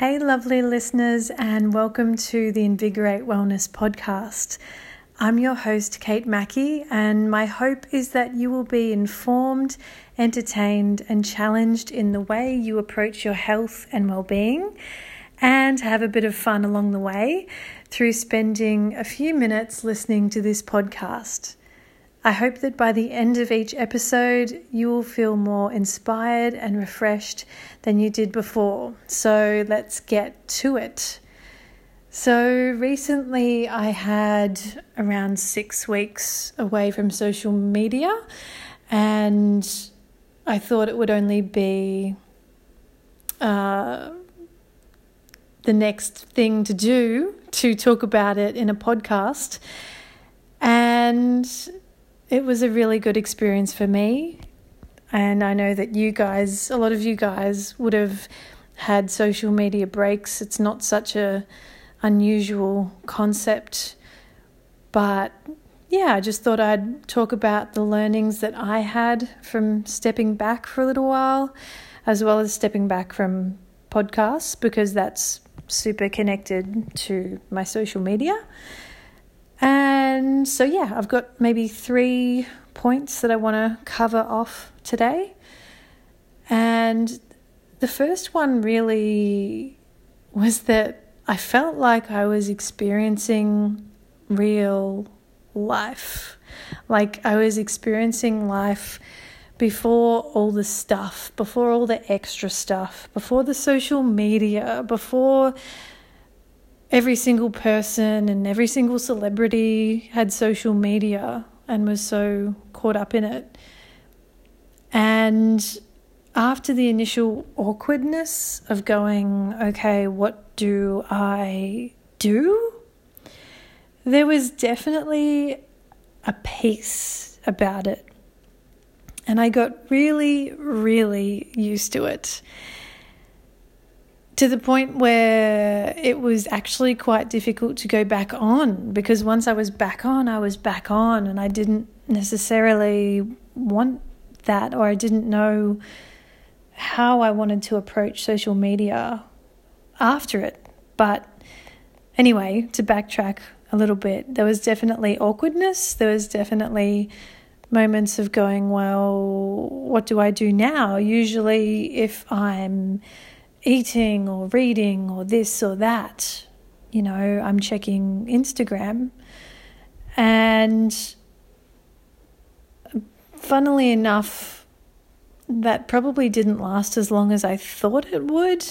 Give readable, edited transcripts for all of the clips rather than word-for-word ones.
Hey lovely listeners, and welcome to the Invigorate Wellness podcast. I'm your host Kate Mackey, and my hope is that you will be informed, entertained and challenged in the way you approach your health and well-being, and have a bit of fun along the way through spending a few minutes listening to this podcast. I hope that by the end of each episode, you will feel more inspired and refreshed than you did before. So let's get to it. So recently I had around 6 weeks away from social media, and I thought it would only be the next thing to do to talk about it in a podcast. And it was a really good experience for me, and I know that you guys, a lot of you guys would have had social media breaks. It's not such an unusual concept, but yeah, I just thought I'd talk about the learnings that I had from stepping back for a little while, as well as stepping back from podcasts, because that's super connected to my social media. And so, yeah, I've got maybe 3 points that I want to cover off today. And the first one really was that I felt like I was experiencing real life. Like I was experiencing life before all the stuff, before all the extra stuff, before the social media, before every single person and every single celebrity had social media and was so caught up in it. And after the initial awkwardness of going, okay, what do I do? There was definitely a peace about it. And I got really, really used to it, to the point where it was actually quite difficult to go back on, because once I was back on, I was back on, and I didn't necessarily want that, or I didn't know how I wanted to approach social media after it. But anyway, to backtrack a little bit, there was definitely awkwardness. There was definitely moments of going, well, what do I do now? Usually if I'm eating or reading or this or that, you know, I'm checking Instagram. And funnily enough, that probably didn't last as long as I thought it would.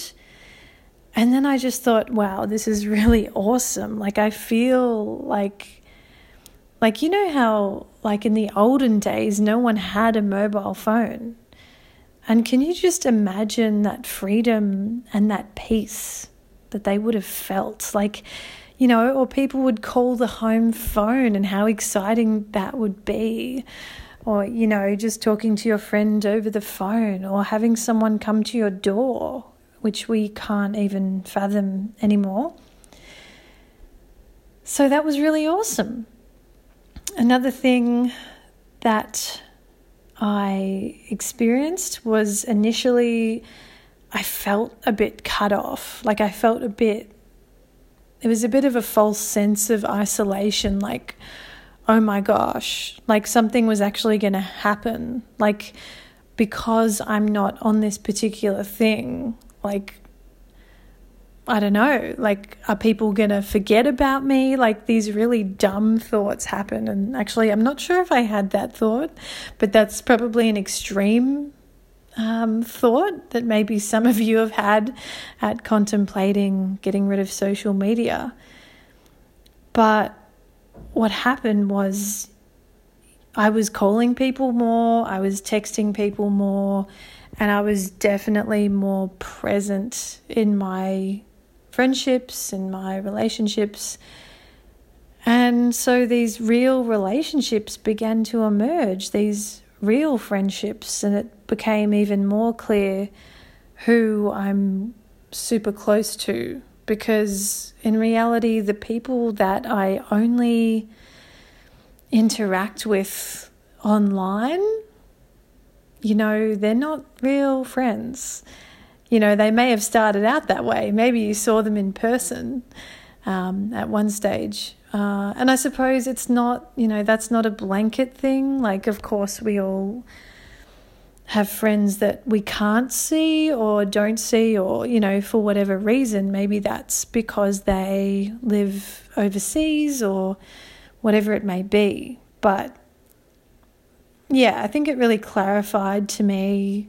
And then I just thought, wow, this is really awesome. Like I feel like you know how like in the olden days no one had a mobile phone. And can you just imagine that freedom and that peace that they would have felt? Like, you know, or people would call the home phone and how exciting that would be. Or, you know, just talking to your friend over the phone, or having someone come to your door, which we can't even fathom anymore. So that was really awesome. Another thing that I experienced was initially I felt a bit cut off. Like I felt it was a bit of a false sense of isolation. Like, oh my gosh, like something was actually going to happen. Like because I'm not on this particular thing, like, I don't know, like are people going to forget about me? Like these really dumb thoughts happen. And actually I'm not sure if I had that thought, but that's probably an extreme thought that maybe some of you have had at contemplating getting rid of social media. But what happened was I was calling people more, I was texting people more, and I was definitely more present in my friendships and my relationships. And so these real relationships began to emerge, these real friendships, and it became even more clear who I'm super close to, because in reality the people that I only interact with online, you know, they're not real friends. You know, they may have started out that way. Maybe you saw them in person at one stage. And I suppose it's not, you know, that's not a blanket thing. Like, of course, we all have friends that we can't see or don't see or, you know, for whatever reason. Maybe that's because they live overseas or whatever it may be. But, yeah, I think it really clarified to me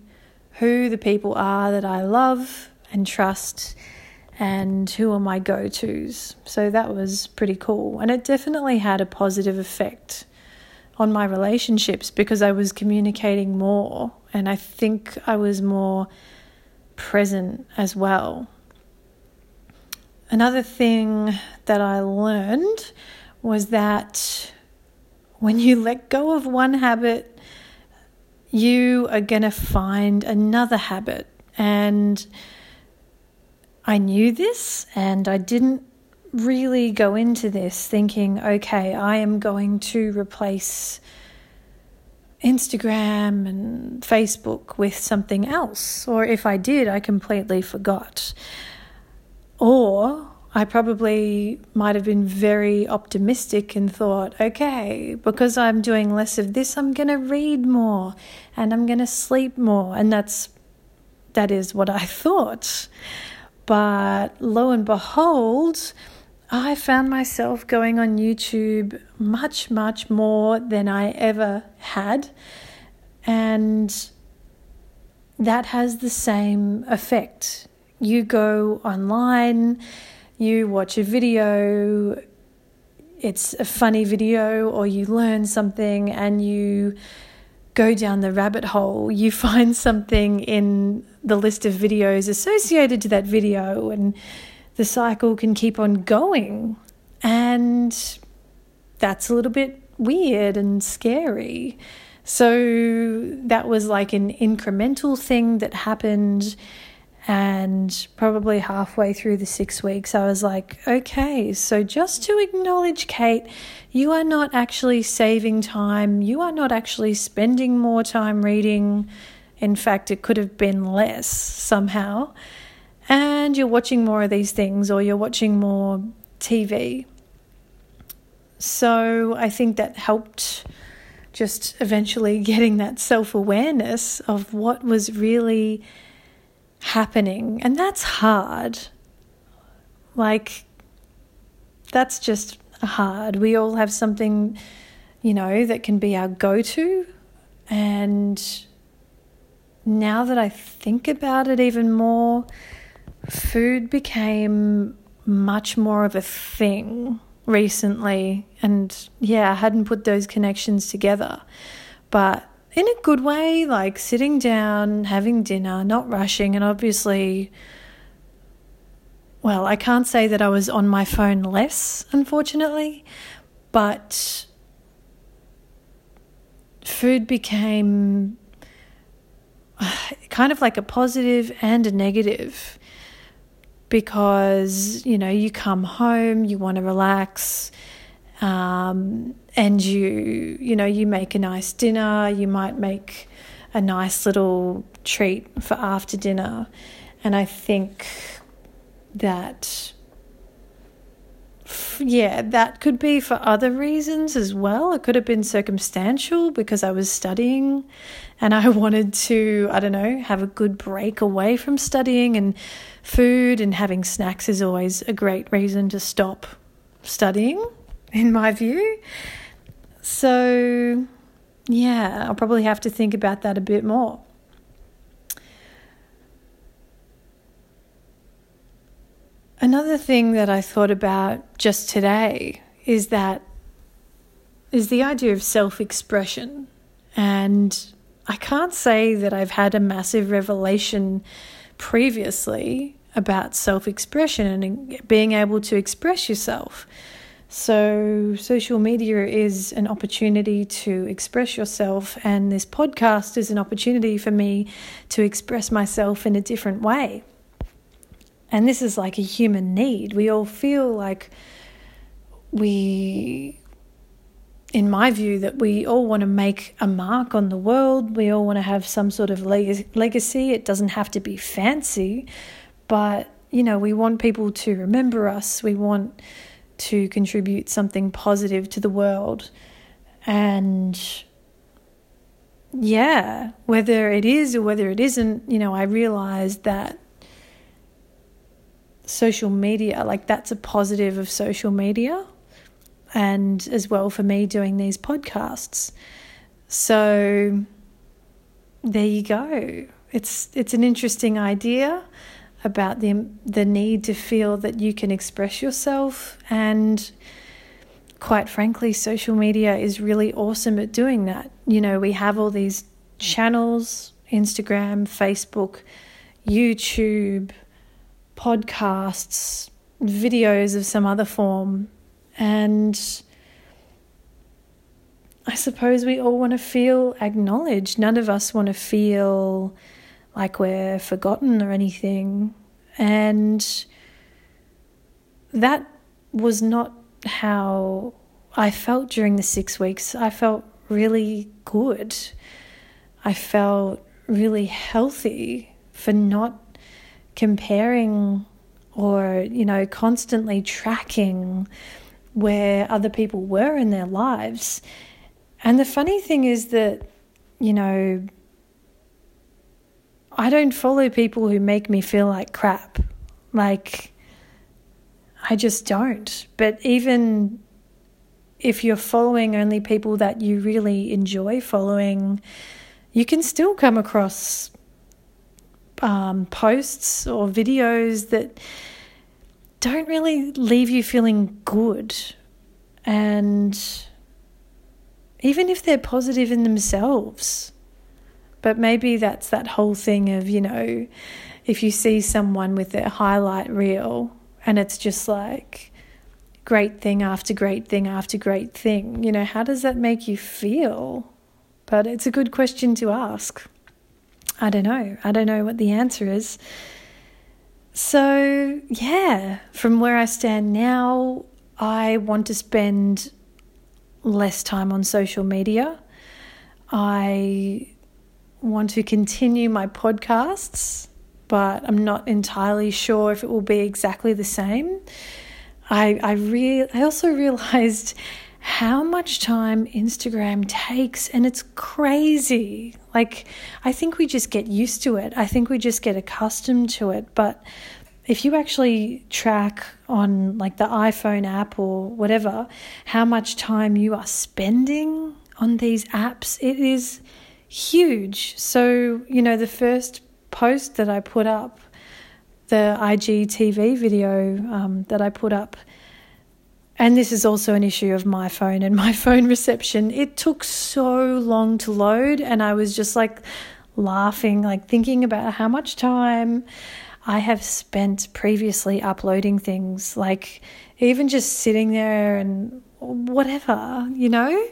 who the people are that I love and trust and who are my go-tos. So that was pretty cool. And it definitely had a positive effect on my relationships because I was communicating more. And I think I was more present as well. Another thing that I learned was that when you let go of one habit, you are going to find another habit. And I knew this, and I didn't really go into this thinking, okay, I am going to replace Instagram and Facebook with something else, or if I did, I completely forgot. Or I probably might have been very optimistic and thought, okay, because I'm doing less of this, I'm going to read more and I'm going to sleep more. And that is what I thought. But lo and behold, I found myself going on YouTube much, much more than I ever had. And that has the same effect. You go online, you watch a video, it's a funny video, or you learn something and you go down the rabbit hole. You find something in the list of videos associated to that video, and the cycle can keep on going, and that's a little bit weird and scary. So that was like an incremental thing that happened, and probably halfway through the 6 weeks I was like, okay, so just to acknowledge, Kate, you are not actually saving time, you are not actually spending more time reading. In fact, it could have been less somehow. And you're watching more of these things, or you're watching more TV. So I think that helped just eventually getting that self-awareness of what was really happening. And that's hard. Like, that's just hard. We all have something, you know, that can be our go-to. And now that I think about it even more, food became much more of a thing recently. And yeah, I hadn't put those connections together. But in a good way, like sitting down, having dinner, not rushing. And obviously, well, I can't say that I was on my phone less, unfortunately, but food became kind of like a positive and a negative, because, you know, you come home, you want to relax, and you know, you make a nice dinner, you might make a nice little treat for after dinner. And I think that, yeah, that could be for other reasons as well. It could have been circumstantial because I was studying and I wanted to, I don't know, have a good break away from studying, and food and having snacks is always a great reason to stop studying, in my view. So, yeah, I'll probably have to think about that a bit more. Another thing that I thought about just today is the idea of self-expression. And I can't say that I've had a massive revelation previously about self-expression and being able to express yourself. So social media is an opportunity to express yourself, and this podcast is an opportunity for me to express myself in a different way. And this is like a human need. We all feel like we in my view, that we all want to make a mark on the world. We all want to have some sort of legacy. It doesn't have to be fancy, but, you know, we want people to remember us. We want to contribute something positive to the world. And yeah, whether it is or whether it isn't, you know, I realized that social media, like, that's a positive of social media. And as well for me doing these podcasts. So there you go. It's an interesting idea about the need to feel that you can express yourself. And quite frankly, social media is really awesome at doing that. You know, we have all these channels, Instagram, Facebook, YouTube, podcasts, videos of some other form. And I suppose we all want to feel acknowledged. None of us want to feel like we're forgotten or anything. And that was not how I felt during the 6 weeks. I felt really good. I felt really healthy for not comparing or, you know, constantly tracking where other people were in their lives. And the funny thing is that, you know, I don't follow people who make me feel like crap. Like, I just don't. But even if you're following only people that you really enjoy following, you can still come across posts or videos that don't really leave you feeling good. And even if they're positive in themselves, but maybe that's that whole thing of, you know, if you see someone with their highlight reel and it's just like great thing after great thing after great thing, you know, how does that make you feel? But it's a good question to ask. I don't know. I don't know what the answer is. So, yeah, from where I stand now, I want to spend less time on social media. I want to continue my podcasts, but I'm not entirely sure if it will be exactly the same. I also realized how much time Instagram takes, and it's crazy. Like, I think we just get used to it. I think we just get accustomed to it. But if you actually track on like the iPhone app or whatever, how much time you are spending on these apps, it is huge. So, you know, the first post that I put up, the IGTV video that I put up, and this is also an issue of my phone and my phone reception. It took so long to load, and I was just like laughing, like thinking about how much time I have spent previously uploading things, like even just sitting there and whatever, you know.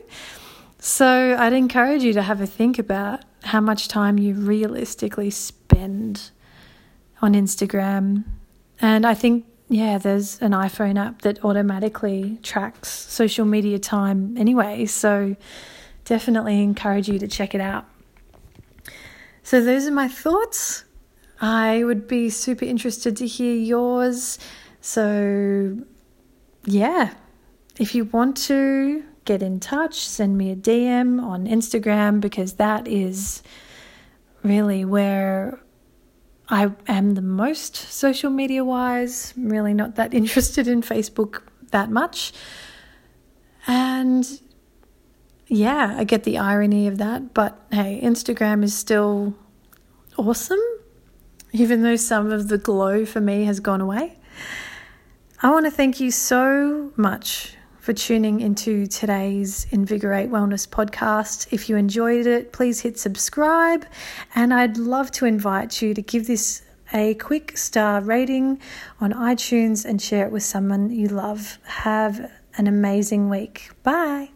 So I'd encourage you to have a think about how much time you realistically spend on Instagram. And I think, yeah, there's an iPhone app that automatically tracks social media time anyway, so definitely encourage you to check it out. So those are my thoughts. I would be super interested to hear yours. So, yeah, if you want to get in touch, send me a DM on Instagram, because that is really where I am the most social media wise. I'm really not that interested in Facebook that much. And yeah, I get the irony of that. But hey, Instagram is still awesome, even though some of the glow for me has gone away. I want to thank you so much for tuning into today's Invigorate Wellness podcast. If you enjoyed it, please hit subscribe, and I'd love to invite you to give this a quick star rating on iTunes and share it with someone you love. Have an amazing week. Bye.